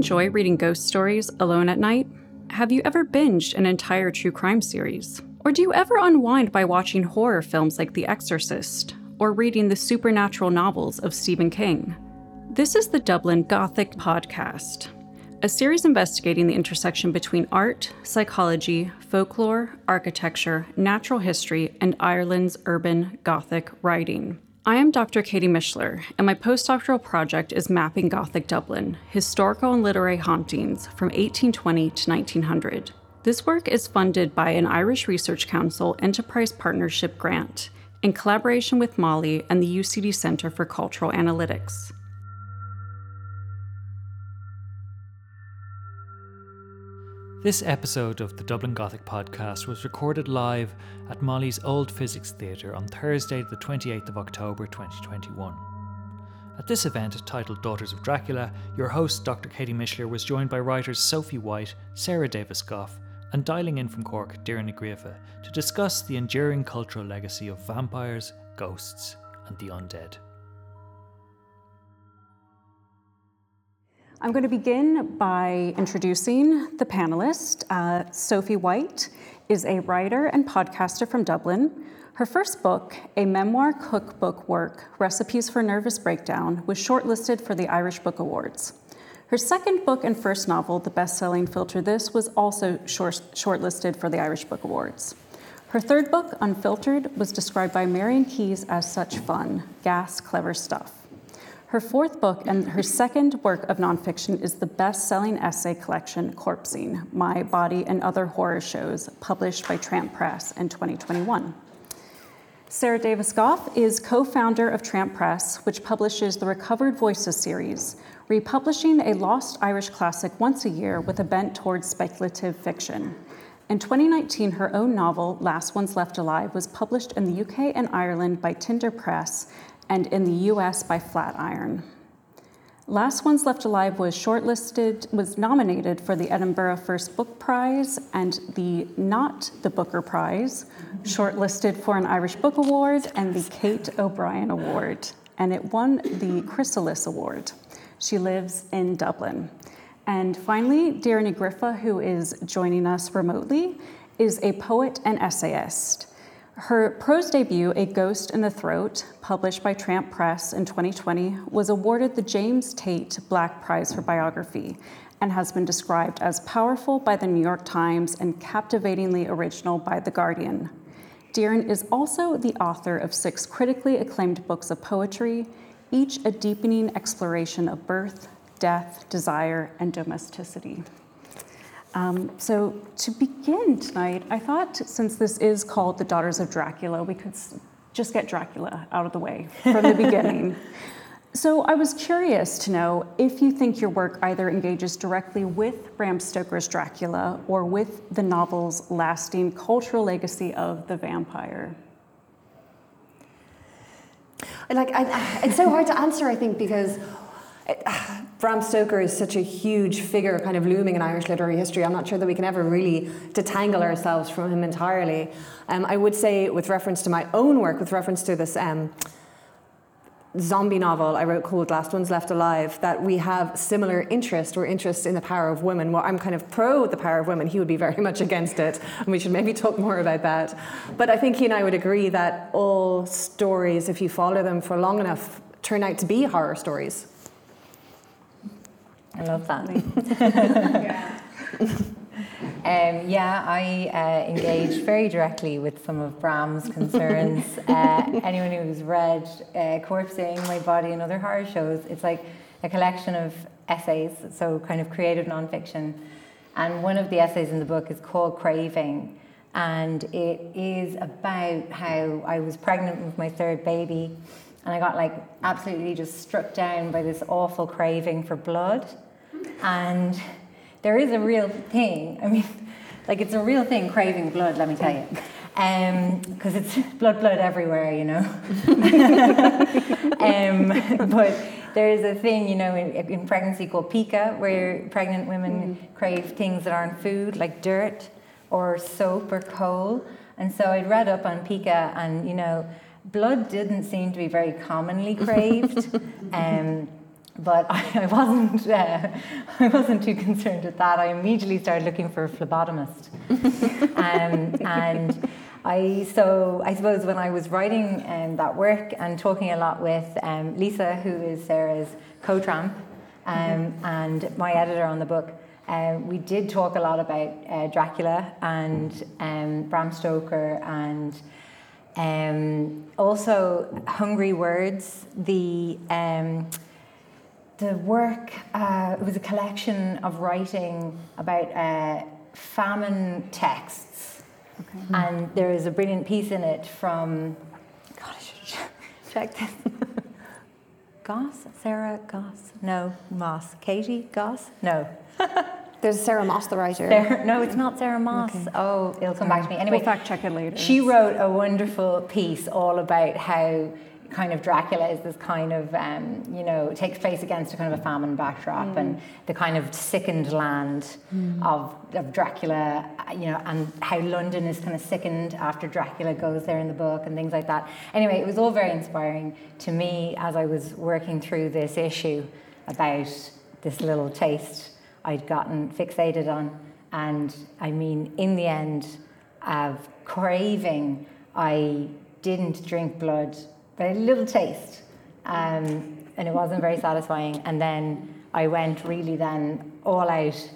enjoy reading ghost stories alone at night? Have you ever binged an entire true crime series? Or do you ever unwind by watching horror films like The Exorcist, or reading the supernatural novels of Stephen King? This is the Dublin Gothic Podcast, a series investigating the intersection between art, psychology, folklore, architecture, natural history, and Ireland's urban Gothic writing. I am Dr. Katie Mishler, and my postdoctoral project is Mapping Gothic Dublin, Historical and Literary Hauntings from 1820 to 1900. This work is funded by an Irish Research Council Enterprise Partnership Grant in collaboration with MoLI and the UCD Centre for Cultural Analytics. This episode of the Dublin Gothic Podcast was recorded live at MoLI's Old Physics Theatre on Thursday, the 28th of October 2021. At this event, titled Daughters of Dracula, your host, Dr. Katie Mishler, was joined by writers Sophie White, Sarah Davis-Goff, and dialing in from Cork, Doireann Ní Ghríofa, to discuss the enduring cultural legacy of vampires, ghosts, and the undead. I'm going to begin by introducing the panelist. Sophie White is a writer and podcaster from Dublin. Her first book, A Memoir Cookbook Work, Recipes for a Nervous Breakdown, was shortlisted for the Irish Book Awards. Her second book and first novel, The Best-Selling Filter This, was also shortlisted for the Irish Book Awards. Her third book, Unfiltered, was described by Marion Keyes as such fun, gas, clever stuff. Her fourth book and her second work of nonfiction is the best-selling essay collection, Corpsing: My Body and Other Horror Shows, published by Tramp Press in 2021. Sarah Davis-Goff is co-founder of Tramp Press, which publishes the Recovered Voices series, republishing a lost Irish classic once a year with a bent towards speculative fiction. In 2019, her own novel, Last Ones Left Alive, was published in the UK and Ireland by Tinder Press and in the US by Flatiron. Last Ones Left Alive was nominated for the Edinburgh First Book Prize and the Not the Booker Prize, shortlisted for an Irish Book Award and the Kate O'Brien Award, and it won the Chrysalis Award. She lives in Dublin. And finally, Doireann Ní Ghríofa, who is joining us remotely, is a poet and essayist. Her prose debut, A Ghost in the Throat, published by Tramp Press in 2020, was awarded the James Tate Black Prize for Biography and has been described as powerful by the New York Times and captivatingly original by The Guardian. Doireann is also the author of 6 critically acclaimed books of poetry, each a deepening exploration of birth, death, desire, and domesticity. So to begin tonight, I thought since this is called The Daughters of Dracula, we could just get Dracula out of the way from the beginning. So I was curious to know if you think your work either engages directly with Bram Stoker's Dracula or with the novel's lasting cultural legacy of the vampire. It's so hard to answer, I think, because Bram Stoker is such a huge figure kind of looming in Irish literary history. I'm not sure that we can ever really detangle ourselves from him entirely. I would say with reference to my own work, with reference to this zombie novel I wrote called Last Ones Left Alive, that we have similar interest or interests in the power of women. Well, I'm kind of pro the power of women. He would be very much against it, and we should maybe talk more about that. But I think he and I would agree that all stories, if you follow them for long enough, turn out to be horror stories. I love that. I engaged very directly with some of Bram's concerns. Anyone who's read Corpsing, My Body and Other Horror Shows, it's like a collection of essays, so kind of creative nonfiction. And one of the essays in the book is called Craving, and it is about how I was pregnant with my third baby, and I got absolutely just struck down by this awful craving for blood. And there is a real thing. I mean, it's a real thing, craving blood, let me tell you. Because it's blood everywhere, you know. But there is a thing, you know, in pregnancy called pica, where pregnant women crave things that aren't food, like dirt or soap or coal. And so I'd read up on pica, and, you know, blood didn't seem to be very commonly craved. But I wasn't too concerned with that. I immediately started looking for a phlebotomist, and I suppose when I was writing that work and talking a lot with Lisa, who is Sarah's co-tramp, and my editor on the book, we did talk a lot about Dracula and Bram Stoker and also Hungry Words, the work, it was a collection of writing about famine texts. Okay. And there is a brilliant piece in it from, God, I should check this. Goss? Sarah Goss? No. Moss? Katie Goss? No. There's Sarah Moss, the writer. No, it's not Sarah Moss. Okay. Oh, it'll come back to me. Anyway, we'll fact check it later. She wrote a wonderful piece all about how kind of Dracula is this kind of, takes place against a kind of a famine backdrop and the kind of sickened land of Dracula, and how London is kind of sickened after Dracula goes there in the book and things like that. Anyway, it was all very inspiring to me as I was working through this issue about this little taste I'd gotten fixated on. And I mean, in the end of craving, I didn't drink blood, but a little taste, and it wasn't very satisfying. And then I went really then all out,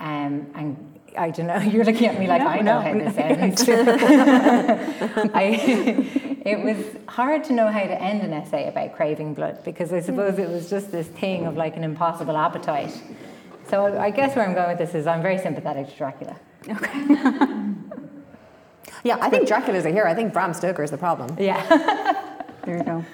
and I don't know. You're looking at me like I know how this ends. It was hard to know how to end an essay about craving blood, because I suppose it was just this thing of like an impossible appetite. So I guess where I'm going with this is I'm very sympathetic to Dracula. Okay. Yeah, I think Dracula's a hero. I think Bram Stoker is the problem. Yeah. There you go.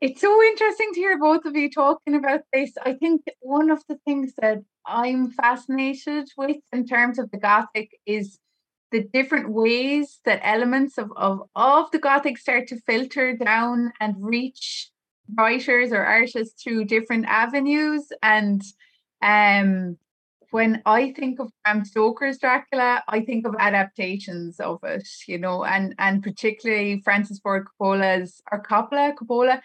It's so interesting to hear both of you talking about this. I think one of the things that I'm fascinated with in terms of the Gothic is the different ways that elements of the Gothic start to filter down and reach writers or artists through different avenues. And when I think of Bram Stoker's Dracula, I think of adaptations of it, and particularly Francis Ford Coppola's, or Coppola,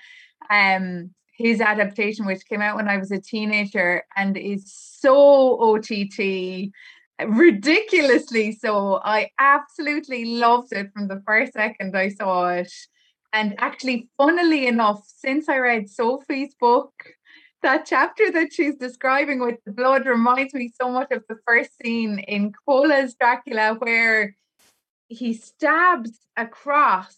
his adaptation, which came out when I was a teenager and is so OTT, ridiculously so. I absolutely loved it from the first second I saw it. And actually, funnily enough, since I read Sophie's book, that chapter that she's describing with the blood reminds me so much of the first scene in Coppola's Dracula, where he stabs across.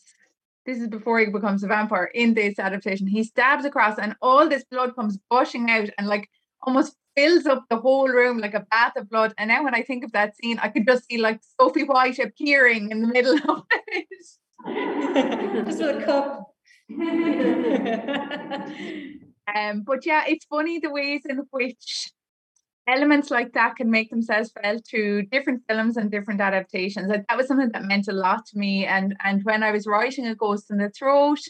This is before he becomes a vampire in this adaptation. He stabs across and all this blood comes gushing out and like almost fills up the whole room like a bath of blood. And now when I think of that scene, I could just see like Sophie White appearing in the middle of it. Just with a cup. But yeah, it's funny the ways in which elements like that can make themselves felt to different films and different adaptations. Like, that was something that meant a lot to me. And when I was writing A Ghost in the Throat,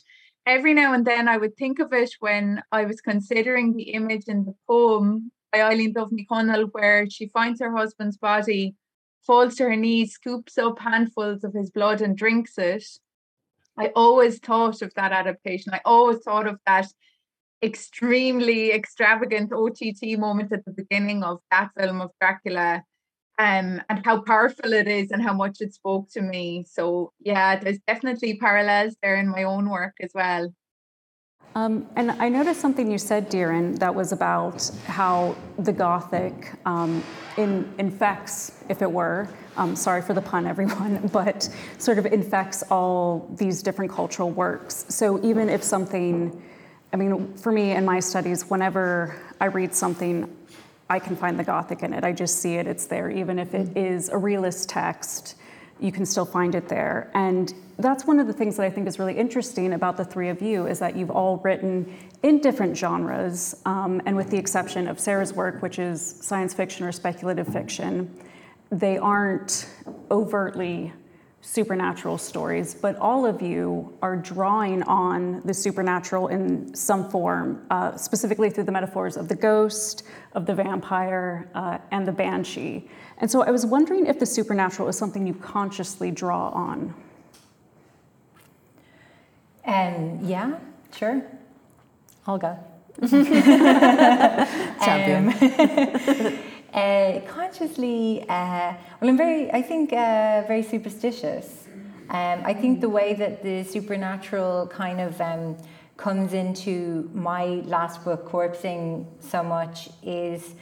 every now and then I would think of it when I was considering the image in the poem by Eileen Duffney Connell, where she finds her husband's body, falls to her knees, scoops up handfuls of his blood and drinks it. I always thought of that adaptation. I always thought of that extremely extravagant OTT moment at the beginning of that film of Dracula, and how powerful it is and how much it spoke to me. So yeah, there's definitely parallels there in my own work as well. And I noticed something you said, Doireann, that was about how the Gothic infects, if it were, sorry for the pun, everyone, but sort of infects all these different cultural works. So even if something, I mean, for me in my studies, whenever I read something, I can find the Gothic in it. I just see it, it's there. Even if it is a realist text, you can still find it there. And that's one of the things that I think is really interesting about the three of you, is that you've all written in different genres, and with the exception of Sarah's work, which is science fiction or speculative fiction, they aren't overtly supernatural stories, but all of you are drawing on the supernatural in some form, specifically through the metaphors of the ghost, of the vampire, and the banshee. And so I was wondering if the supernatural is something you consciously draw on. Yeah, sure. I'll go. Champion. Consciously, well, I'm very superstitious. I think the way that the supernatural kind of comes into my last book, Corpsing, so much is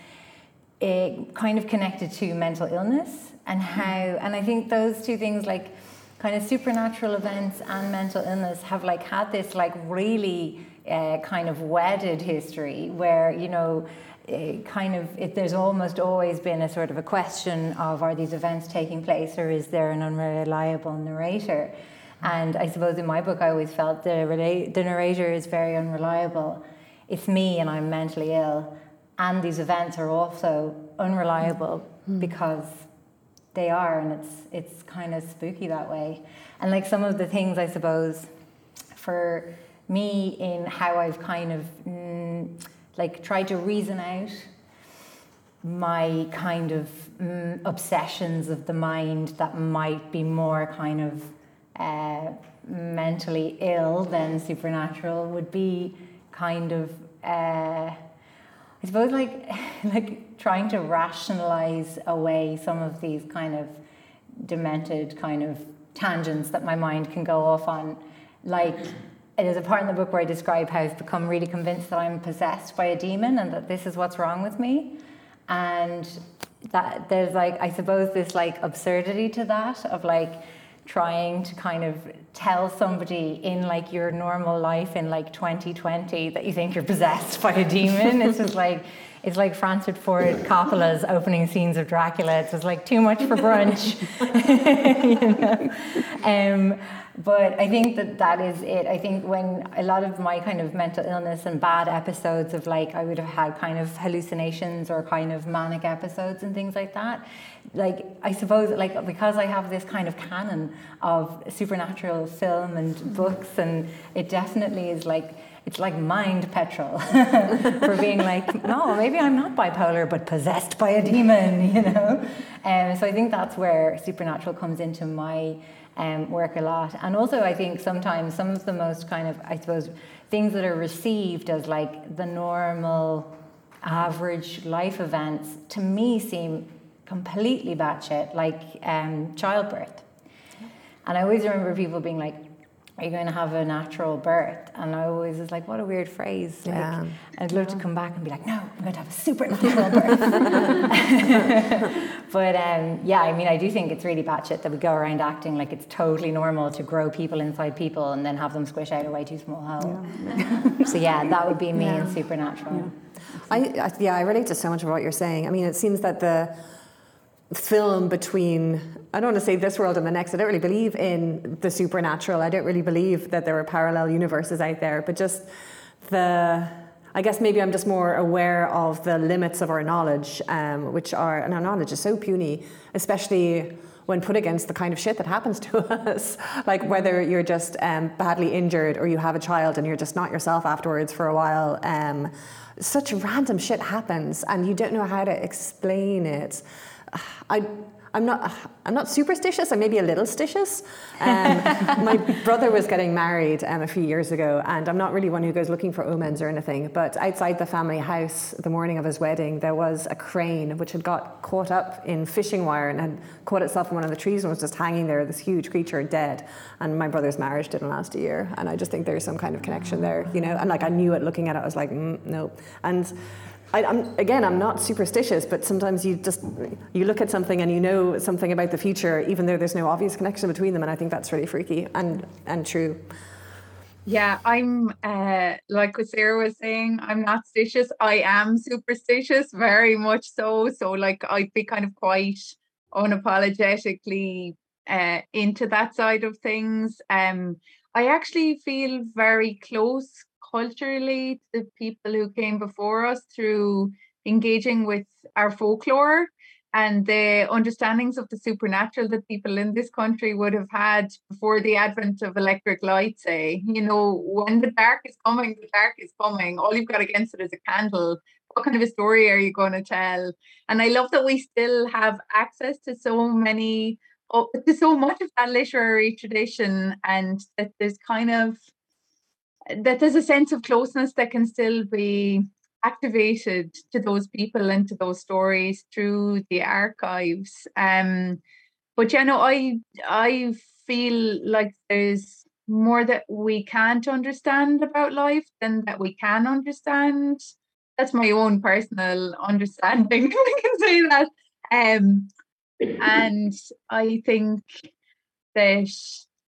kind of connected to mental illness and how, and I think those two things, like kind of supernatural events and mental illness, have like had this like really kind of wedded history where, you know, there's almost always been a sort of a question of, are these events taking place or is there an unreliable narrator? And I suppose in my book I always felt the narrator is very unreliable. It's me and I'm mentally ill. And these events are also unreliable because they are, and it's kind of spooky that way. And like some of the things, I suppose, for me in how I've kind of like tried to reason out my kind of obsessions of the mind that might be more kind of mentally ill than supernatural would be kind of I suppose like trying to rationalize away some of these kind of demented kind of tangents that my mind can go off on. Like, there's a part in the book where I describe how I've become really convinced that I'm possessed by a demon and that this is what's wrong with me. And that there's like, I suppose, this like absurdity to that of like trying to kind of tell somebody in like your normal life in like 2020 that you think you're possessed by a demon. It's just like, it's like Francis Ford Coppola's opening scenes of Dracula. It's just like too much for brunch. You know? But I think that is it. I think when a lot of my kind of mental illness and bad episodes of like, I would have had kind of hallucinations or kind of manic episodes and things like that. Like, I suppose, like, because I have this kind of canon of supernatural film and books, and it definitely is like, it's like mind petrol for being like, no, maybe I'm not bipolar, but possessed by a demon, you know? So I think that's where supernatural comes into my work a lot. And also I think sometimes some of the most kind of, I suppose, things that are received as like the normal average life events to me seem completely batshit, like childbirth. And I always remember people being like, are you going to have a natural birth? And I always was like, what a weird phrase. Like, yeah. I'd love to come back and be like, no, I'm going to have a supernatural birth. But yeah, I mean, I do think it's really batshit that we go around acting like it's totally normal to grow people inside people and then have them squish out a way too small hole. Yeah. So yeah, that would be me and supernatural. Yeah. I relate to so much of what you're saying. I mean, it seems that the film between, I don't want to say this world and the next, I don't really believe in the supernatural, I don't really believe that there are parallel universes out there, but just the, I guess maybe I'm just more aware of the limits of our knowledge, which are, and our knowledge is so puny, especially when put against the kind of shit that happens to us, like whether you're just badly injured or you have a child and you're just not yourself afterwards for a while, such random shit happens and you don't know how to explain it. I'm not superstitious. I'm maybe a little stitious. My brother was getting married a few years ago, and I'm not really one who goes looking for omens or anything, but outside the family house the morning of his wedding, there was a crane which had got caught up in fishing wire and had caught itself in one of the trees and was just hanging there, this huge creature dead. And my brother's marriage didn't last a year, and I just think there's some kind of connection there, you know? And like, I knew it looking at it, I was like, no. And I'm not superstitious, but sometimes you look at something and you know something about the future, even though there's no obvious connection between them, and I think that's really freaky and true. Yeah, I'm like what Sarah was saying, I'm not stitious. I am superstitious, very much so. So like, I'd be kind of quite unapologetically into that side of things. I actually feel very close culturally to the people who came before us through engaging with our folklore and the understandings of the supernatural that people in this country would have had before the advent of electric light, say. You know, when the dark is coming. All you've got against it is a candle. What kind of a story are you going to tell? And I love that we still have access to so much of that literary tradition, and that there's kind of that there's a sense of closeness that can still be activated to those people and to those stories through the archives. But yeah, no, I feel like there's more that we can't understand about life than that we can understand. That's my own personal understanding. I can say that. And I think that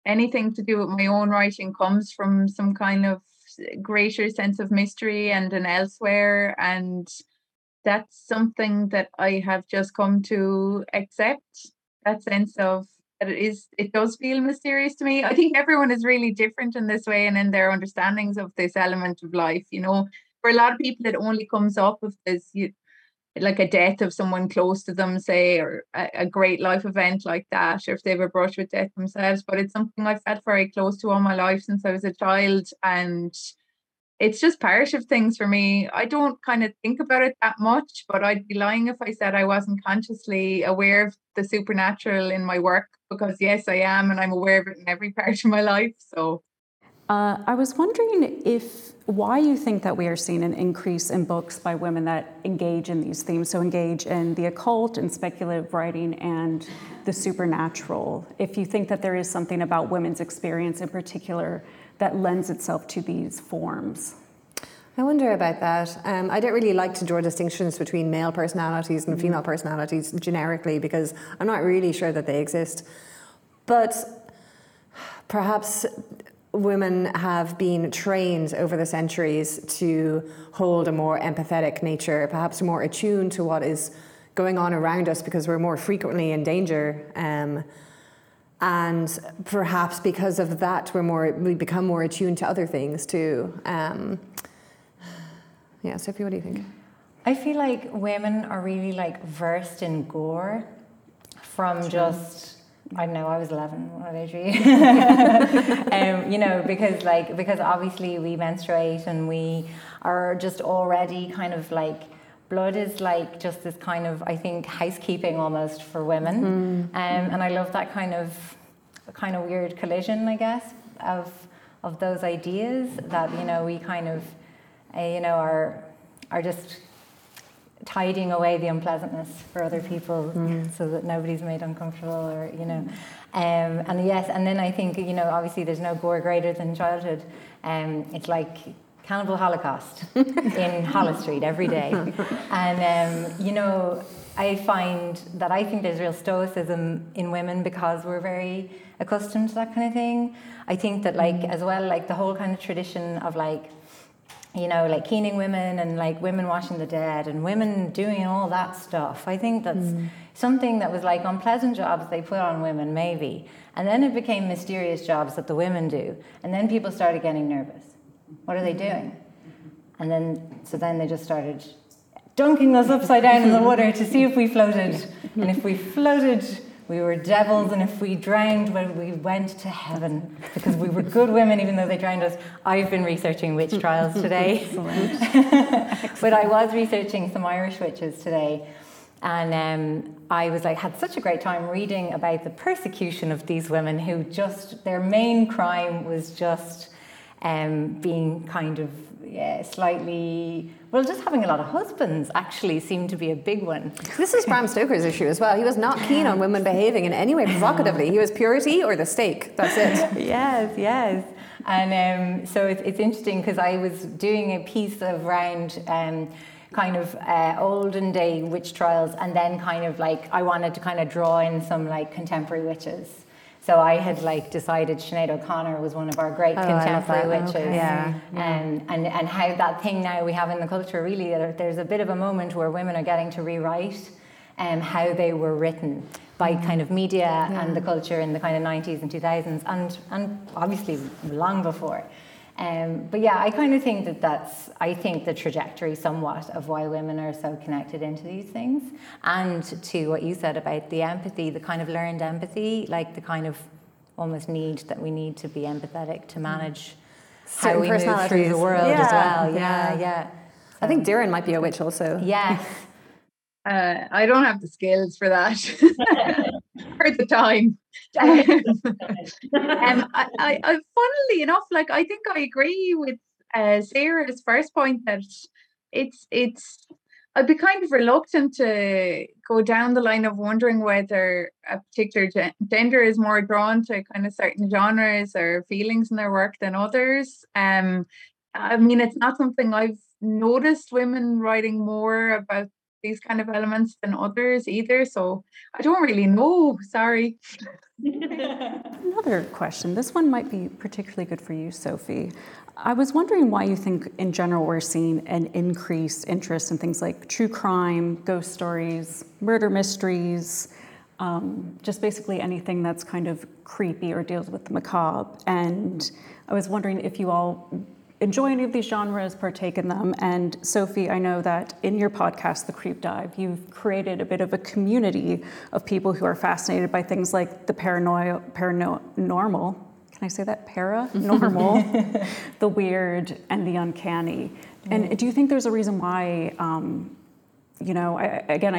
anything to do with my own writing comes from some kind of greater sense of mystery and an elsewhere, and that's something that I have just come to accept, that sense of that it does feel mysterious to me. I think everyone is really different in this way and in their understandings of this element of life. You know, for a lot of people it only comes up with this, like a death of someone close to them, say, or a great life event like that, or if they have a brush with death themselves. But it's something I've felt very close to all my life since I was a child, and it's just part of things for me. I don't kind of think about it that much, but I'd be lying if I said I wasn't consciously aware of the supernatural in my work, because yes, I am, and I'm aware of it in every part of my life. So I was wondering why you think that we are seeing an increase in books by women that engage in these themes, so engage in the occult and speculative writing and the supernatural. If you think that there is something about women's experience in particular that lends itself to these forms. I wonder about that. I don't really like to draw distinctions between male personalities and female personalities generically, because I'm not really sure that they exist. But perhaps women have been trained over the centuries to hold a more empathetic nature, perhaps more attuned to what is going on around us because we're more frequently in danger. And perhaps because of that, we become more attuned to other things too. Yeah, Sophie, what do you think? I feel like women are really like versed in gore from just... I don't know, I was 11, what age were you? You know, because obviously we menstruate and we are just already kind of like, blood is like just this kind of, I think, housekeeping almost for women. And I love that kind of weird collision, I guess, of those ideas that, you know, we kind of, you know, are just tidying away the unpleasantness for other people so that nobody's made uncomfortable, or, you know. And yes, and then I think, you know, obviously there's no gore greater than childhood. It's like Cannibal Holocaust in Hollis Street every day. And, you know, I find that I think there's real stoicism in women because we're very accustomed to that kind of thing. I think that, like, as well, like the whole kind of tradition of, like, you know, like keening women and like women washing the dead and women doing all that stuff. I think that's something that was like unpleasant jobs they put on women, maybe. And then it became mysterious jobs that the women do. And then people started getting nervous. What are they doing? And then they just started dunking us upside down in the water to see if we floated. And if we floated, we were devils, and if we drowned, well, we went to heaven because we were good women, even though they drowned us. I've been researching witch trials today. But I was researching some Irish witches today, and I was like, had such a great time reading about the persecution of these women who just, their main crime was just being kind of slightly... Well, just having a lot of husbands actually seemed to be a big one. This is Bram Stoker's issue as well. He was not keen on women behaving in any way provocatively. He was purity or the stake. That's it. Yes. And so it's interesting because I was doing a piece around kind of olden day witch trials, and then kind of like I wanted to kind of draw in some like contemporary witches. So I had like decided Sinead O'Connor was one of our great contemporary witches. Okay. Yeah. And how that thing now we have in the culture, really, there's a bit of a moment where women are getting to rewrite how they were written by kind of media and the culture in the kind of 90s and 2000s and obviously long before. But yeah, I kind of think that's the trajectory somewhat of why women are so connected into these things. And to what you said about the empathy, the kind of learned empathy, like the kind of almost need that we need to be empathetic to manage certain how we move through the world as well. Yeah. So. I think Doireann might be a witch also. Yes. I don't have the skills for that. for the time. I funnily enough, like, I think I agree with Sarah's first point that it's I'd be kind of reluctant to go down the line of wondering whether a particular gender is more drawn to kind of certain genres or feelings in their work than others. I mean, it's not something I've noticed women writing more about these kind of elements than others either. So I don't really know. Sorry. Another question. This one might be particularly good for you, Sophie. I was wondering why you think in general we're seeing an increased interest in things like true crime, ghost stories, murder mysteries, just basically anything that's kind of creepy or deals with the macabre. And I was wondering if you all enjoy any of these genres, partake in them. And Sophie, I know that in your podcast, The Creep Dive, you've created a bit of a community of people who are fascinated by things like the paranormal, can I say that? Paranormal, the weird, and the uncanny. And do you think there's a reason why, I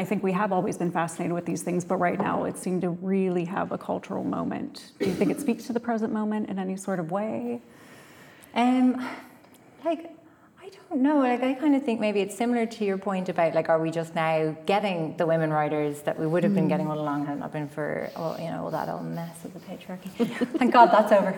think we have always been fascinated with these things, but right now it seemed to really have a cultural moment. Do you think it speaks to the present moment in any sort of way? I don't know. Like, I kind of think maybe it's similar to your point about, like, are we just now getting the women writers that we would have been getting all along had it not been for all that old mess of the patriarchy. Thank God that's over.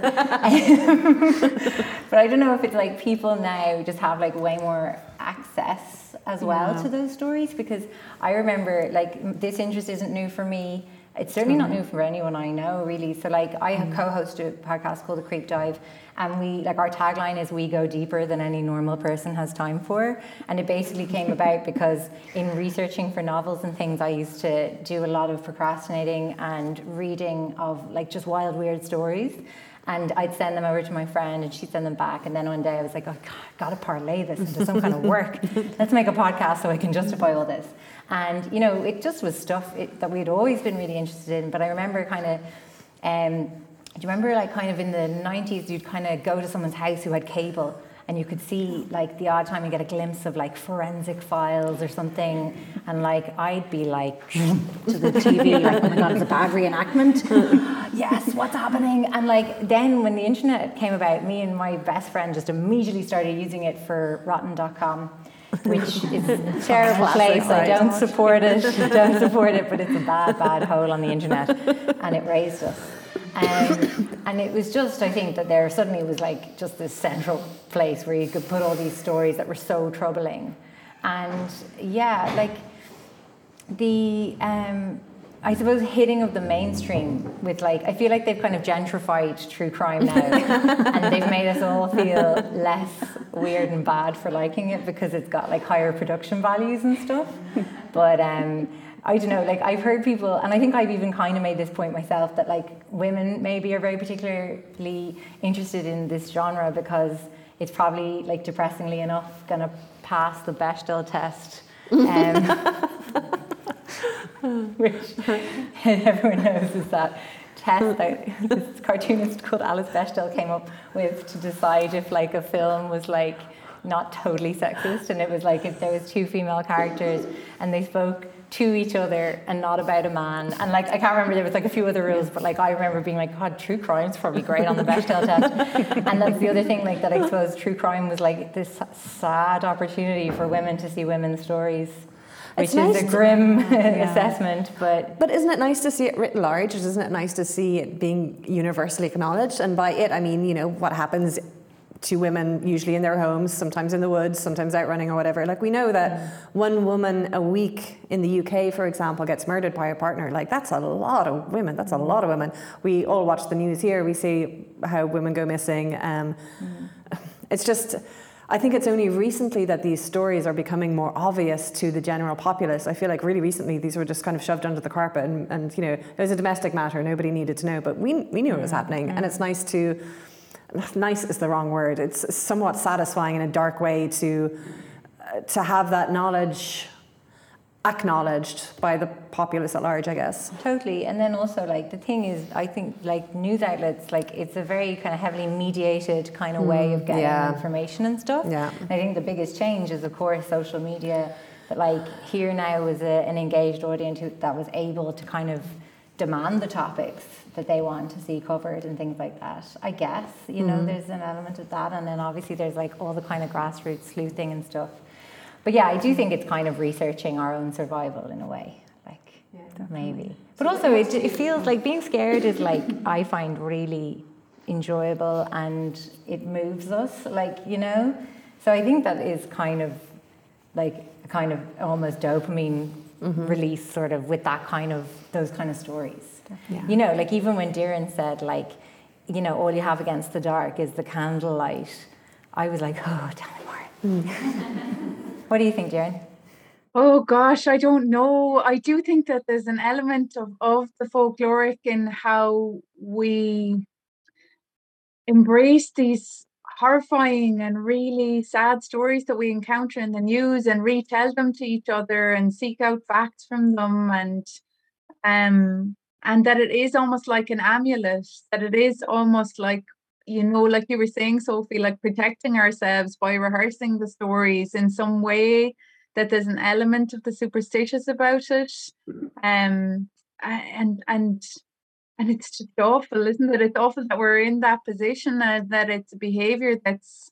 But I don't know if it's like people now just have like way more access as well to those stories, because I remember, like, this interest isn't new for me. It's certainly not new for anyone I know, really. So, like, I co-hosted a podcast called The Creep Dive, and we, like, our tagline is "We go deeper than any normal person has time for," and it basically came about because in researching for novels and things, I used to do a lot of procrastinating and reading of, like, just wild, weird stories. And I'd send them over to my friend and she'd send them back. And then one day I was like, oh, God, I've got to parlay this into some kind of work. Let's make a podcast so I can justify all this. And, you know, it just was stuff that we'd always been really interested in. But I remember kind of, do you remember, like, kind of in the 90s, you'd kind of go to someone's house who had cable, and you could see, like, the odd time you get a glimpse of, like, Forensic Files or something, and, like, I'd be like to the TV, like, oh my God, it's a bad reenactment. Yes, what's happening? And, like, then when the internet came about, me and my best friend just immediately started using it for rotten.com, which is a terrible place. I don't support it. But it's a bad, bad hole on the internet, and it raised us. And it was just, I think, that there suddenly was, like, just this central place where you could put all these stories that were so troubling. And, yeah, like, the, I suppose, hitting of the mainstream with, like, I feel like they've kind of gentrified true crime now. And they've made us all feel less weird and bad for liking it because it's got, like, higher production values and stuff. But, I don't know, like, I've heard people, and I think I've even kind of made this point myself, that, like, women maybe are very particularly interested in this genre because it's probably, like, depressingly enough going to pass the Bechdel test, which everyone knows is that test that this cartoonist called Alice Bechdel came up with to decide if, like, a film was, like, not totally sexist. And it was, like, if there was two female characters and they spoke to each other and not about a man, and, like, I can't remember, there was, like, a few other rules, but, like, I remember being like, God, true crime's probably great on the Bechdel test. And that's the other thing, like, that I suppose true crime was, like, this sad opportunity for women to see women's stories, which is nice, a grim assessment, but isn't it nice to see it writ large? Isn't it nice to see it being universally acknowledged? And by it, I mean, you know, what happens to women, usually in their homes, sometimes in the woods, sometimes out running or whatever. Like, we know that one woman a week in the UK, for example, gets murdered by her partner. Like, that's a lot of women. We all watch the news here. We see how women go missing. It's just, I think it's only recently that these stories are becoming more obvious to the general populace. I feel like really recently these were just kind of shoved under the carpet, and you know, it was a domestic matter. Nobody needed to know, but we knew it was happening. And it's nice to... Nice is the wrong word. It's somewhat satisfying in a dark way to have that knowledge acknowledged by the populace at large, I guess. Totally. And then also, like, the thing is, I think, like, news outlets, like, it's a very kind of heavily mediated kind of way of getting information and stuff. Yeah. And I think the biggest change is, of course, social media. But, like, here now is an engaged audience that was able to kind of demand the topics that they want to see covered and things like that. I guess, you know, there's an element of that. And then obviously there's like all the kind of grassroots sleuthing and stuff. But yeah, I do think it's kind of researching our own survival in a way, like maybe. But also it feels like being scared is like, I find really enjoyable and it moves us, like, you know? So I think that is kind of like a kind of almost dopamine release sort of with that kind of, those kind of stories. Yeah. You know, like even when Doireann said like, you know, all you have against the dark is the candlelight, I was like, oh, tell me more. What do you think, Doireann? Oh gosh, I don't know. I do think that there's an element of the folkloric in how we embrace these horrifying and really sad stories that we encounter in the news and retell them to each other and seek out facts from them, and that it is almost like an amulet, that it is almost like, you know, like you were saying, Sophie, like protecting ourselves by rehearsing the stories in some way, that there's an element of the superstitious about it. And it's just awful, isn't it? It's awful that we're in that position and that it's a behaviour that's,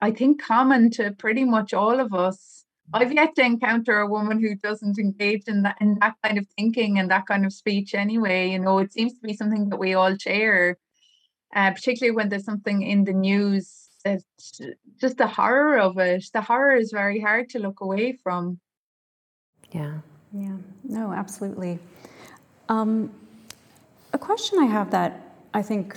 I think, common to pretty much all of us. I've yet to encounter a woman who doesn't engage in that kind of thinking and that kind of speech anyway. You know, it seems to be something that we all share. Particularly when there's something in the news, just the horror of it. The horror is very hard to look away from. Yeah, no, absolutely. A question I have that I think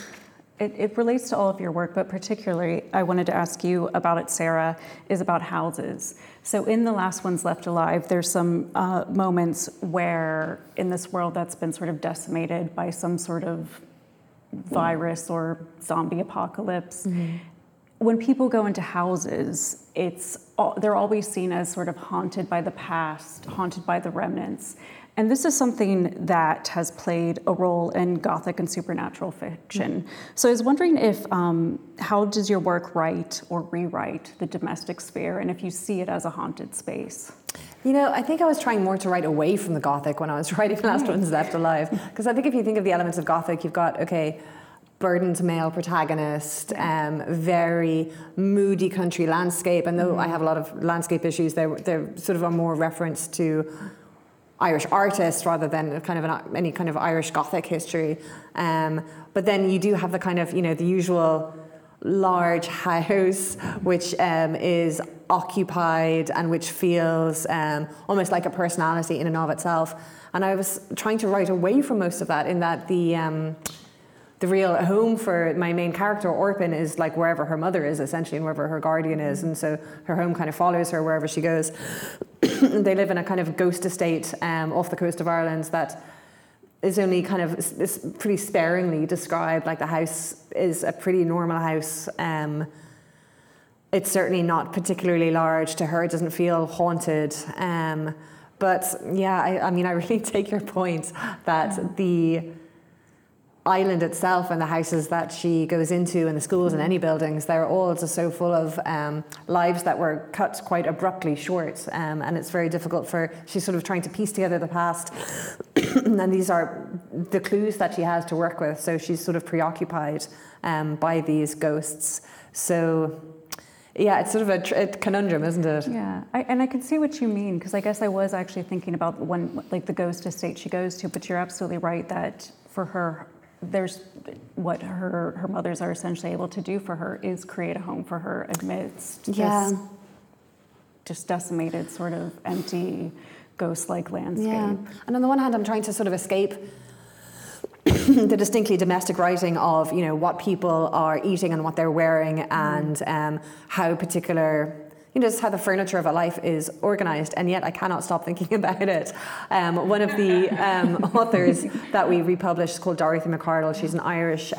it relates to all of your work, but particularly I wanted to ask you about it, Sarah, is about houses. So in The Last Ones Left Alive, there's some moments where in this world that's been sort of decimated by some sort of virus or zombie apocalypse. When people go into houses, they're always seen as sort of haunted by the past, haunted by the remnants. And this is something that has played a role in Gothic and supernatural fiction. So I was wondering if, how does your work write or rewrite the domestic sphere, and if you see it as a haunted space? You know, I think I was trying more to write away from the Gothic when I was writing Last Ones Left Alive. Because I think if you think of the elements of Gothic, you've got, burdened male protagonist, very moody country landscape. And though I have a lot of landscape issues, they're sort of a more reference to Irish artists rather than any kind of Irish Gothic history. But then you do have the kind of, the usual large house, which is occupied and which feels almost like a personality in and of itself. And I was trying to write away from most of that, in that the real home for my main character, Orpin, is like wherever her mother is, essentially, and wherever her guardian is. And so her home kind of follows her wherever she goes. They live in a kind of ghost estate off the coast of Ireland that is only kind of pretty sparingly described. Like, the house is a pretty normal house. It's certainly not particularly large. To her, it doesn't feel haunted. But yeah, I mean, I really take your point that the island itself and the houses that she goes into and the schools and any buildings, they're all just so full of lives that were cut quite abruptly short, and it's very difficult for, she's sort of trying to piece together the past and these are the clues that she has to work with, so she's sort of preoccupied by these ghosts. So yeah, it's sort of a conundrum, isn't it? Yeah, I can see what you mean, because I guess I was actually thinking about the ghost estate she goes to, but you're absolutely right that for her, there's what her mothers are essentially able to do for her is create a home for her amidst just decimated, sort of empty, ghost-like landscape. Yeah. And on the one hand, I'm trying to sort of escape the distinctly domestic writing of, what people are eating and what they're wearing and how particular, just how the furniture of a life is organized, and yet I cannot stop thinking about it. One of the authors that we republished is called Dorothy McArdle. She's an Irish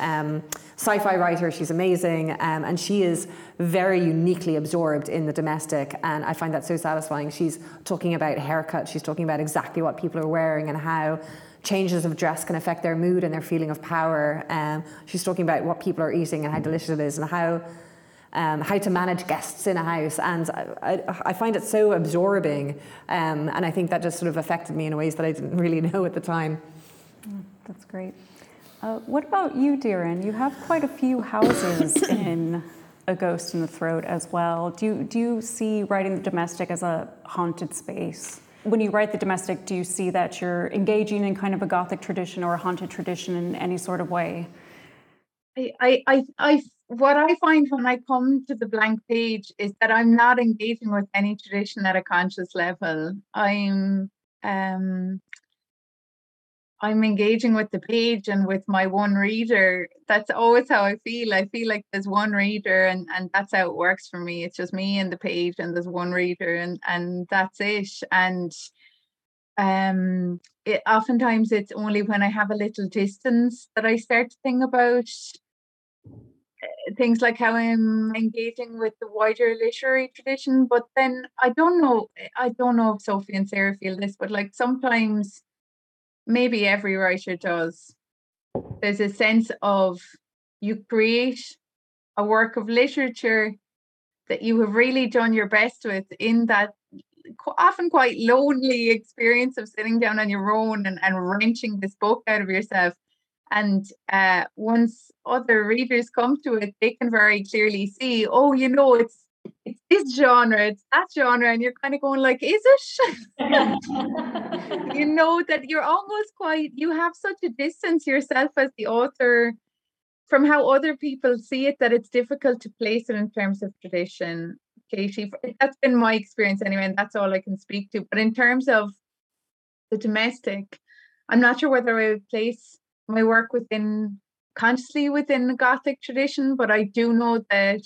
sci-fi writer. She's amazing, and she is very uniquely absorbed in the domestic, and I find that so satisfying. She's talking about haircuts. She's talking about exactly what people are wearing and how changes of dress can affect their mood and their feeling of power. She's talking about what people are eating and how delicious it is and how to manage guests in a house, and I find it so absorbing, and I think that just sort of affected me in ways that I didn't really know at the time. That's great. What about you, Doireann? You have quite a few houses in A Ghost in the Throat as well. Do you see writing the domestic as a haunted space? When you write the domestic, do you see that you're engaging in kind of a Gothic tradition or a haunted tradition in any sort of way? What I find when I come to the blank page is that I'm not engaging with any tradition at a conscious level. I'm engaging with the page and with my one reader. That's always how I feel. I feel like there's one reader and that's how it works for me. It's just me and the page and there's one reader and that's it. And it oftentimes it's only when I have a little distance that I start to think about things like how I'm engaging with the wider literary tradition. But then I don't know if Sophie and Sarah feel this, but like sometimes maybe every writer does. There's a sense of you create a work of literature that you have really done your best with in that often quite lonely experience of sitting down on your own and wrenching this book out of yourself. And once other readers come to it, they can very clearly see, oh, you know, it's this genre, it's that genre, and you're kind of going like, is it? You know, that you're almost quite, you have such a distance yourself as the author from how other people see it that it's difficult to place it in terms of tradition. Katie, that's been my experience anyway, and that's all I can speak to. But in terms of the domestic, I'm not sure whether I would place my work consciously within the Gothic tradition, but I do know that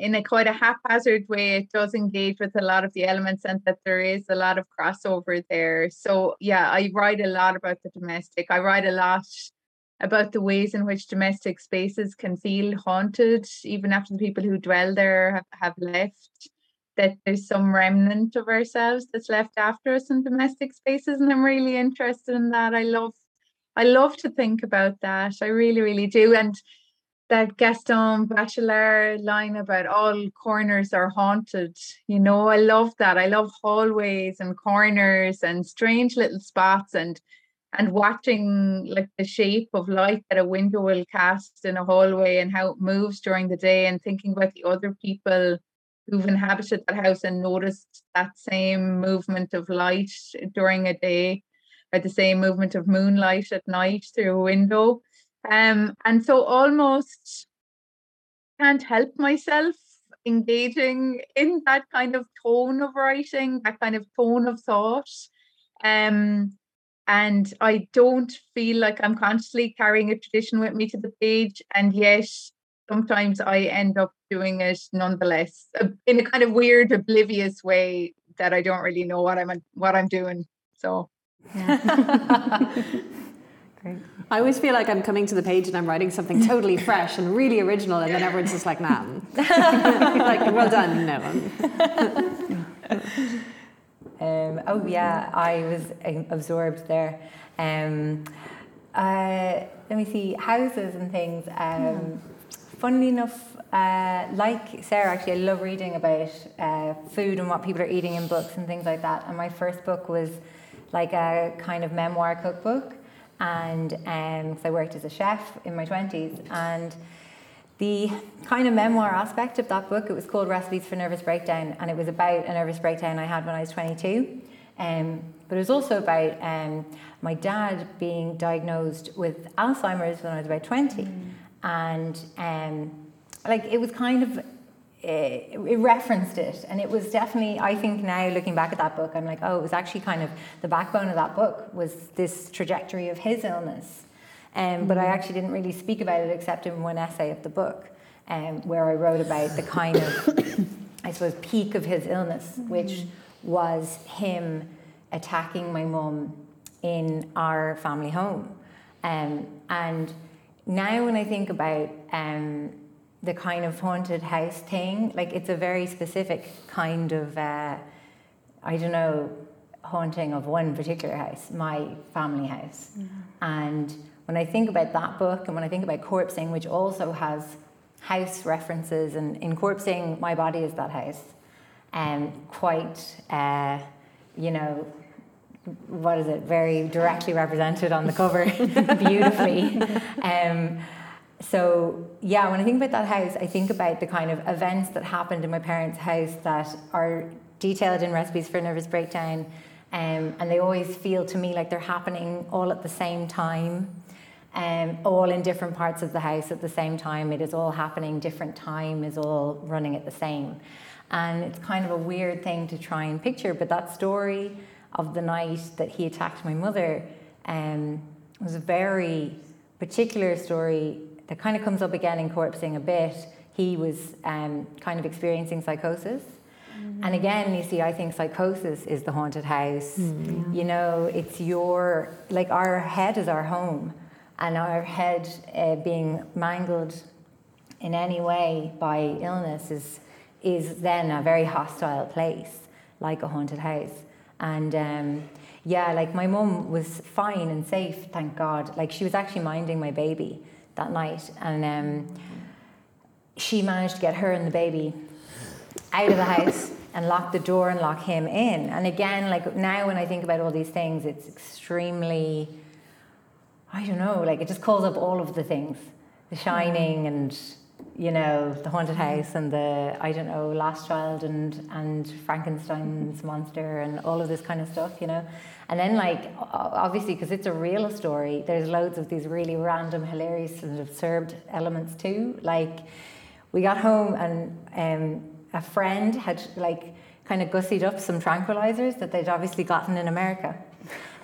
in a quite a haphazard way, it does engage with a lot of the elements and that there is a lot of crossover there. So yeah, I write a lot about the domestic. I write a lot about the ways in which domestic spaces can feel haunted, even after the people who dwell there have left, that there's some remnant of ourselves that's left after us in domestic spaces. And I'm really interested in that. I love to think about that. I really, really do. And that Gaston Bachelard line about all corners are haunted. You know, I love that. I love hallways and corners and strange little spots and watching like the shape of light that a window will cast in a hallway and how it moves during the day and thinking about the other people who've inhabited that house and noticed that same movement of light during a day or the same movement of moonlight at night through a window. And so almost can't help myself engaging in that kind of tone of writing, that kind of tone of thought. And I don't feel like I'm constantly carrying a tradition with me to the page. And yet, sometimes I end up doing it nonetheless, in a kind of weird, oblivious way that I don't really know what I'm doing. So, yeah. Great. I always feel like I'm coming to the page and I'm writing something totally fresh and really original, and then everyone's just like, nah. Like, well done, no one. Oh yeah, I was absorbed there. Let me see, houses and things. Funnily enough, like Sarah, actually, I love reading about food and what people are eating in books and things like that. And my first book was like a kind of memoir cookbook, and I worked as a chef in my 20s, and the kind of memoir aspect of that book, it was called Recipes for Nervous Breakdown, and it was about a nervous breakdown I had when I was 22. But it was also about my dad being diagnosed with Alzheimer's when I was about 20. And like it was kind of, it referenced it. And it was definitely, I think now looking back at that book, I'm like, oh, it was actually kind of the backbone of that book was this trajectory of his illness. But I actually didn't really speak about it except in one essay of the book, where I wrote about the kind of, I suppose, peak of his illness, which was him attacking my mum in our family home. And now when I think about the kind of haunted house thing, like it's a very specific kind of, I don't know, haunting of one particular house, my family house. And when I think about that book and when I think about Corpsing, which also has house references, and in Corpsing, My Body is That House, quite, you know, what is it, very directly represented on the cover beautifully. So yeah, when I think about that house, I think about the kind of events that happened in my parents' house that are detailed in Recipes for a Nervous Breakdown, and they always feel to me like they're happening all at the same time, all in different parts of the house at the same time. It is all happening, different time is all running at the same. And it's kind of a weird thing to try and picture, but that story of the night that he attacked my mother was a very particular story that kind of comes up again in Corpsing a bit. He was kind of experiencing psychosis. Mm-hmm. And again, you see, I think psychosis is the haunted house. Mm-hmm. You know, it's your, like, our head is our home, and our head being mangled in any way by illness is then a very hostile place, like a haunted house. And yeah, like my mum was fine and safe, thank God. Like she was actually minding my baby that night, and she managed to get her and the baby out of the house and lock the door and lock him in. And again, like now when I think about all these things, it's extremely, I don't know, like it just calls up all of the things, The Shining and, you know, the haunted house and the, I don't know, Last Child and Frankenstein's monster and all of this kind of stuff, you know. And then, like, obviously, because it's a real story, there's loads of these really random, hilarious and absurd elements too. Like, we got home and a friend had, like, kind of gussied up some tranquilizers that they'd obviously gotten in America.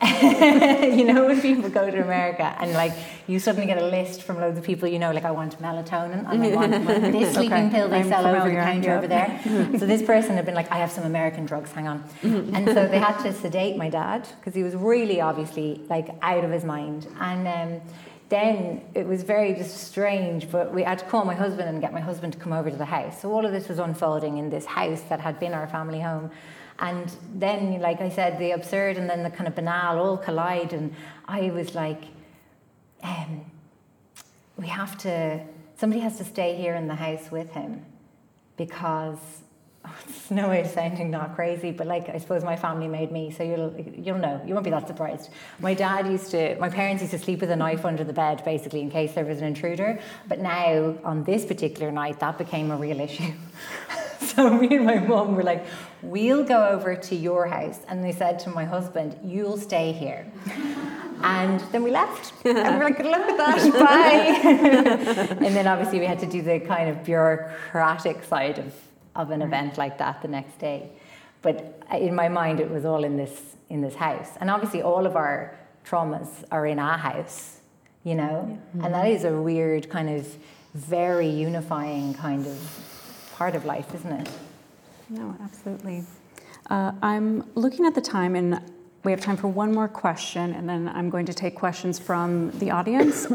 You know, when people go to America and like you suddenly get a list from loads of people, you know, like I want melatonin and I want this sleeping pill they sell over the counter over there. So this person had been like, I have some American drugs, hang on. And so they had to sedate my dad because he was really obviously like out of his mind. And then it was very just strange, but we had to call my husband and get my husband to come over to the house. So all of this was unfolding in this house that had been our family home. And then, like I said, the absurd and then the kind of banal all collide. And I was like, somebody has to stay here in the house with him because, it's no way of sounding not crazy, but like, I suppose my family made me, so you'll know, you won't be that surprised. My parents used to sleep with a knife under the bed, basically, in case there was an intruder. But now, on this particular night, that became a real issue. So me and my mum were like, we'll go over to your house. And they said to my husband, you'll stay here. And then we left. And we're like, good luck with that, bye. And then obviously we had to do the kind of bureaucratic side of an event like that the next day. But in my mind, it was all in this house. And obviously all of our traumas are in our house, you know? Yeah. And that is a weird kind of very unifying kind of part of life, isn't it? No, absolutely. I'm looking at the time, and we have time for one more question, and then I'm going to take questions from the audience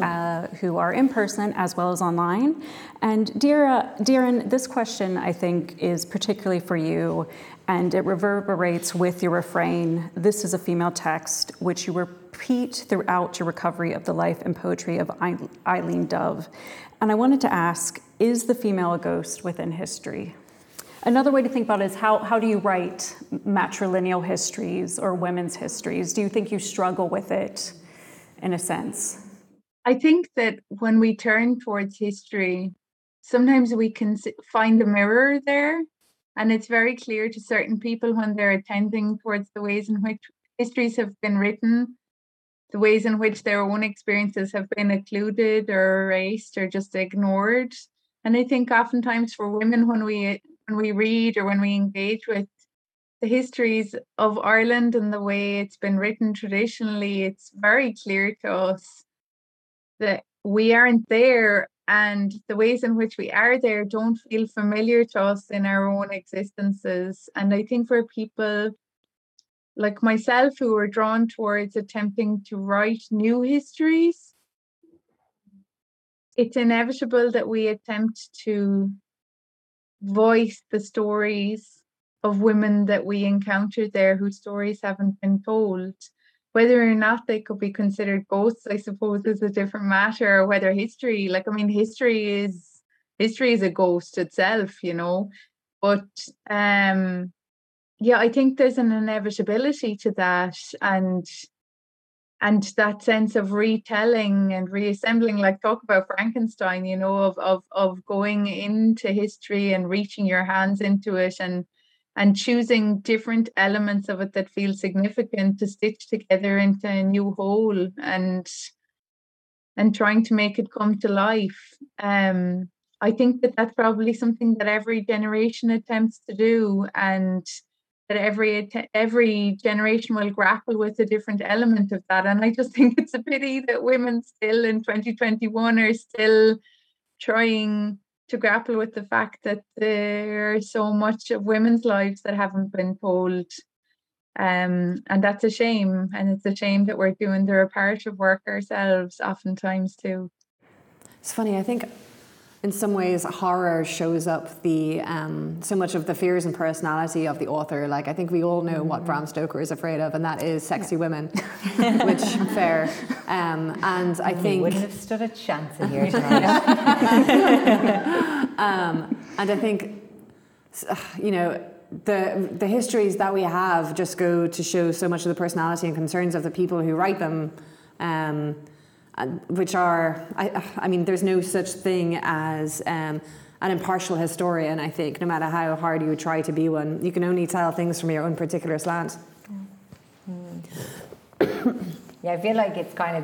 who are in person as well as online. And Doireann, this question I think is particularly for you, and it reverberates with your refrain, "This is a female text," which you repeat throughout your recovery of the life and poetry of Eileen Dove. And I wanted to ask, is the female a ghost within history? Another way to think about it is how do you write matrilineal histories or women's histories? Do you think you struggle with it in a sense? I think that when we turn towards history, sometimes we can find a mirror there. And it's very clear to certain people when they're attending towards the ways in which histories have been written, the ways in which their own experiences have been occluded or erased or just ignored. And I think oftentimes for women, when we read or when we engage with the histories of Ireland and the way it's been written traditionally, it's very clear to us that we aren't there, and the ways in which we are there don't feel familiar to us in our own existences. And I think for people like myself, who were drawn towards attempting to write new histories, it's inevitable that we attempt to voice the stories of women that we encounter there, whose stories haven't been told. Whether or not they could be considered ghosts, I suppose, is a different matter, or whether history, like, I mean, history is a ghost itself, you know, but Yeah, I think there's an inevitability to that, and that sense of retelling and reassembling, like talk about Frankenstein, you know, of going into history and reaching your hands into it and choosing different elements of it that feel significant to stitch together into a new whole and trying to make it come to life. I think that that's probably something that every generation attempts to do, and that every generation will grapple with a different element of that. And I just think it's a pity that women still in 2021 are still trying to grapple with the fact that there are so much of women's lives that haven't been told. And that's a shame. And it's a shame that we're doing the reparative work ourselves oftentimes too. It's funny, I think in some ways horror shows up the so much of the fears and personality of the author. Like, I think we all know what Bram Stoker is afraid of, and that is sexy women, which fair. And I think you wouldn't have stood a chance in here tonight. And I think, you know, the histories that we have just go to show so much of the personality and concerns of the people who write them, which are, I mean, there's no such thing as an impartial historian, I think, no matter how hard you try to be one. You can only tell things from your own particular slant. Mm. Yeah, I feel like it's kind of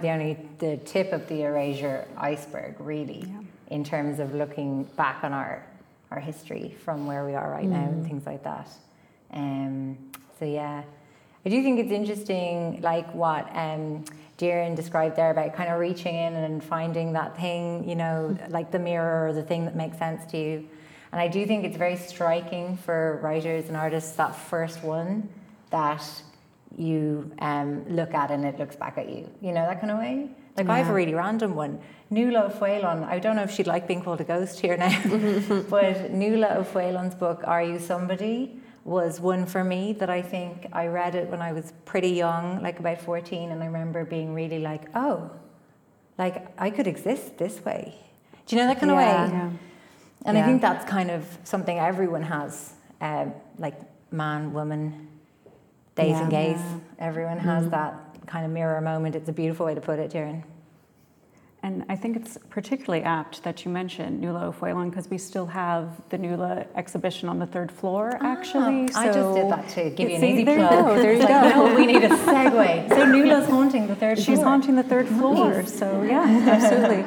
the tip of the erasure iceberg, really, in terms of looking back on our history from where we are right now and things like that. So yeah, I do think it's interesting, like what Doireann described there about kind of reaching in and finding that thing, you know, like the mirror or the thing that makes sense to you. And I do think it's very striking for writers and artists, that first one that you look at and it looks back at you, you know, that kind of way. Like, I have a really random one. Nuala O'Fuelan, I don't know if she'd like being called a ghost here now, but Nuala O'Fuelan's book, Are You Somebody?, was one for me that I think I read it when I was pretty young, like about 14, and I remember being really like, oh, like I could exist this way. Do you know that kind of way? Yeah. And I think that's kind of something everyone has, like man, woman, days and gaze. Yeah. Everyone has that kind of mirror moment. It's a beautiful way to put it, Doireann. And I think it's particularly apt that you mentioned Nuala O'Fuelan, because we still have the Nuala exhibition on the third floor, actually. So I just did that to give you an easy plug. There you go. Like, no, we need a segue. So Nuala's haunting the third floor. She's haunting the third floor. So yeah, absolutely.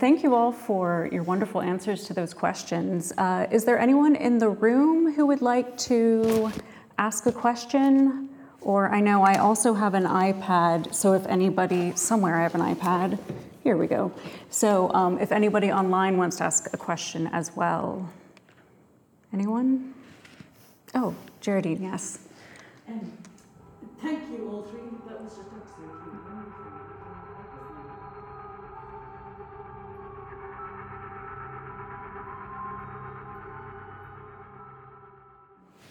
Thank you all for your wonderful answers to those questions. Is there anyone in the room who would like to ask a question? Or I know I also have an iPad, so if anybody, somewhere I have an iPad, here we go. So if anybody online wants to ask a question as well. Anyone? Oh, Geraldine, yes. Thank you all three, that was just absolutely wonderful.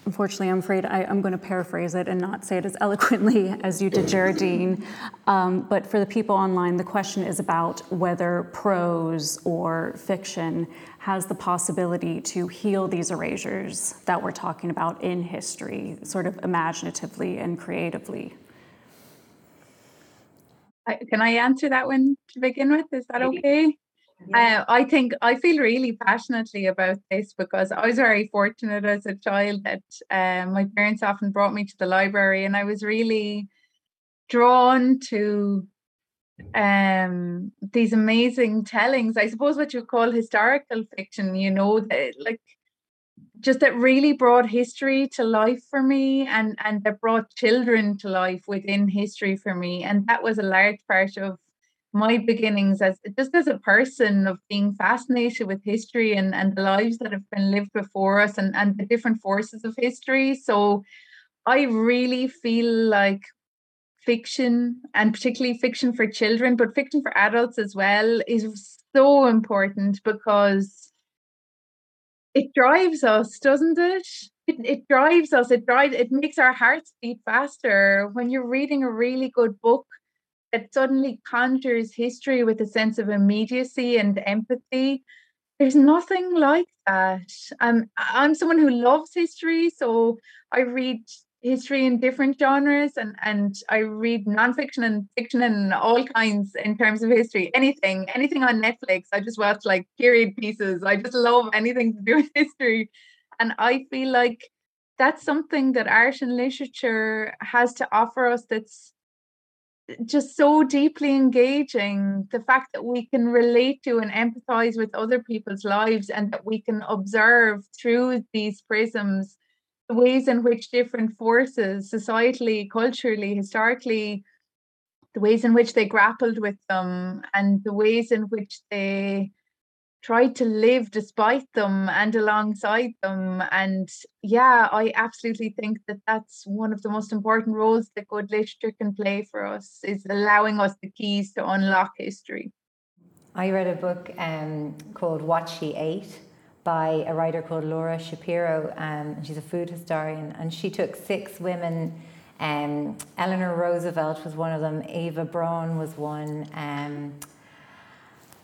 Unfortunately, I'm afraid I'm going to paraphrase it and not say it as eloquently as you did, Geraldine. But for the people online, the question is about whether prose or fiction has the possibility to heal these erasures that we're talking about in history, sort of imaginatively and creatively. Can I answer that one to begin with? Is that okay? Yeah. I feel really passionately about this because I was very fortunate as a child that my parents often brought me to the library, and I was really drawn to these amazing tellings. I suppose what you call historical fiction, you know, that, like, just that really brought history to life for me, and that brought children to life within history for me. And that was a large part of my beginnings as a person, of being fascinated with history and the lives that have been lived before us and the different forces of history. So I really feel like fiction, and particularly fiction for children, but fiction for adults as well, is so important because it drives us, doesn't it? It drives us, it makes our hearts beat faster when you're reading a really good book that suddenly conjures history with a sense of immediacy and empathy. There's nothing like that. I'm someone who loves history, so I read history in different genres, and I read nonfiction and fiction and all kinds in terms of history. Anything on Netflix. I just watch like period pieces. I just love anything to do with history. And I feel like that's something that art and literature has to offer us that's just so deeply engaging. The fact that we can relate to and empathize with other people's lives, and that we can observe through these prisms the ways in which different forces, societally, culturally, historically, the ways in which they grappled with them, and the ways in which they tried to live despite them and alongside them. And yeah, I absolutely think that that's one of the most important roles that good literature can play for us, is allowing us the keys to unlock history. I read a book called What She Ate by a writer called Laura Shapiro. She's a food historian, and she took 6 women. Eleanor Roosevelt was one of them. Eva Braun was one.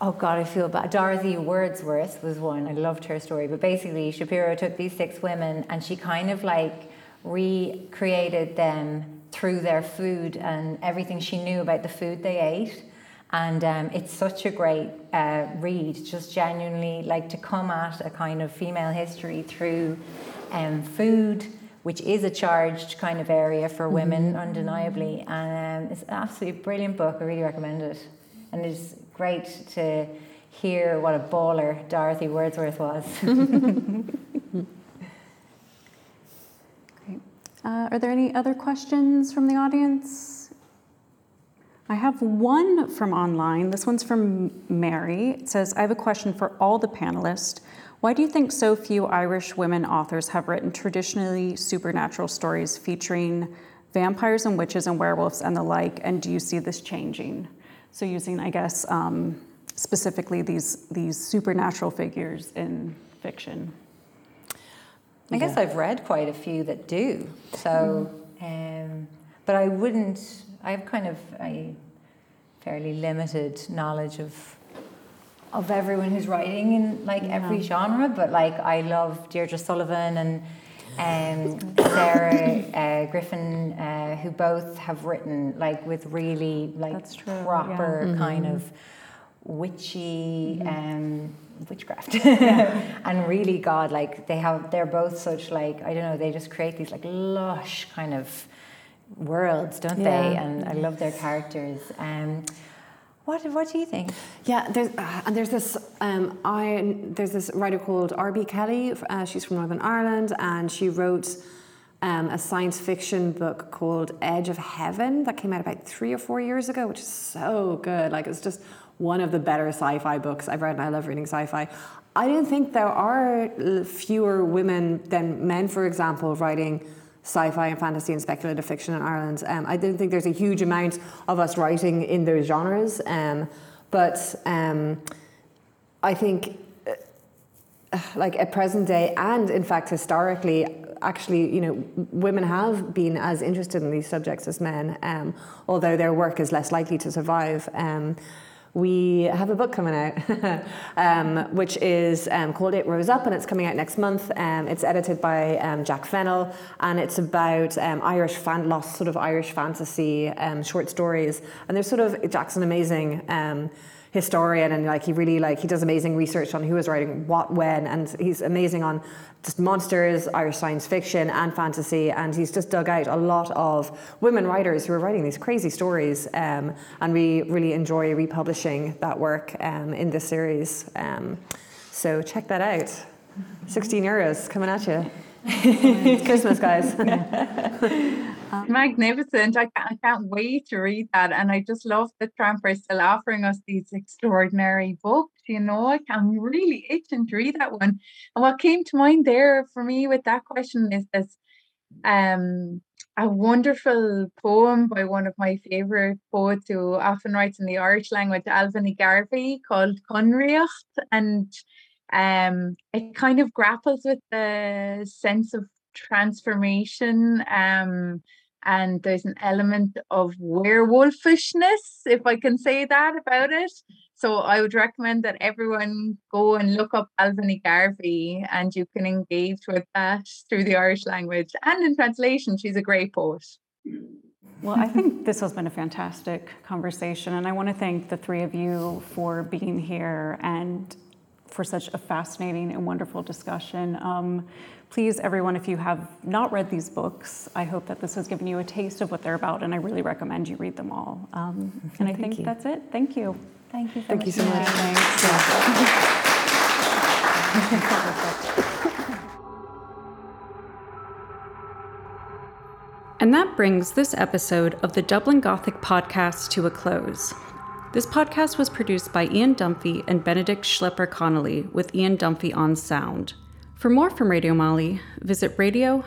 I feel bad. Dorothy Wordsworth was one. I loved her story. But basically, Shapiro took these 6 women and she kind of like recreated them through their food and everything she knew about the food they ate. And it's such a great read, just genuinely like to come at a kind of female history through food, which is a charged kind of area for women, undeniably. And it's an absolutely brilliant book. I really recommend it. And it's great to hear what a baller Dorothy Wordsworth was. Great. Are there any other questions from the audience? I have one from online. This one's from Mary. It says, I have a question for all the panelists. Why do you think so few Irish women authors have written traditionally supernatural stories featuring vampires and witches and werewolves and the like? And do you see this changing? So using, I guess, specifically these supernatural figures in fiction. I guess I've read quite a few that do. So, but I wouldn't. I have kind of a fairly limited knowledge of everyone who's writing in like every genre. But like I love Deirdre Sullivan and. Sarah Griffin, who both have written like with really like proper kind of witchy witchcraft and really God, like they're both such like, I don't know, they just create these like lush kind of worlds, don't they? And I love their characters. What do you think? Yeah, there's this writer called R.B. Kelly. She's from Northern Ireland, and she wrote a science fiction book called Edge of Heaven that came out about 3 or 4 years ago, which is so good. Like it's just one of the better sci-fi books I've read, and I love reading sci-fi. I don't think there are fewer women than men, for example, writing sci-fi and fantasy and speculative fiction in Ireland. I don't think there's a huge amount of us writing in those genres, but I think like at present day and in fact historically, actually, you know, women have been as interested in these subjects as men, although their work is less likely to survive. We have a book coming out, which is called It Rose Up, and it's coming out next month. It's edited by Jack Fennell, and it's about lost sort of Irish fantasy short stories. And there's sort of Jack's an amazing historian, and like he does amazing research on who was writing what when, and he's amazing on just monsters, Irish science fiction, and fantasy, and he's just dug out a lot of women writers who are writing these crazy stories, and we really enjoy republishing that work in this series. So check that out. €16 coming at you. Christmas, guys. Magnificent. I can't wait to read that, and I just love that Tramp Press is still offering us these extraordinary books. You know, I'm really itching to read that one. And what came to mind there for me with that question is this a wonderful poem by one of my favorite poets who often writes in the Irish language, Alvin Ní Ghríofa, called Conríocht, and it kind of grapples with the sense of transformation, and there's an element of werewolfishness, if I can say that about it. So I would recommend that everyone go and look up Alban Ní Ghríofa, and you can engage with that through the Irish language and in translation. She's a great poet. Well, I think this has been a fantastic conversation, and I want to thank the three of you for being here and for such a fascinating and wonderful discussion. Please, everyone, if you have not read these books, I hope that this has given you a taste of what they're about, and I really recommend you read them all. And I think that's it. Thank you. Thank you so much. Thank you so much. Thanks. And that brings this episode of the Dublin Gothic Podcast to a close. This podcast was produced by Ian Dunphy and Benedict Schlepper-Connolly, with Ian Dunphy on sound. For more from Radio MoLI, visit radio.moli.ie.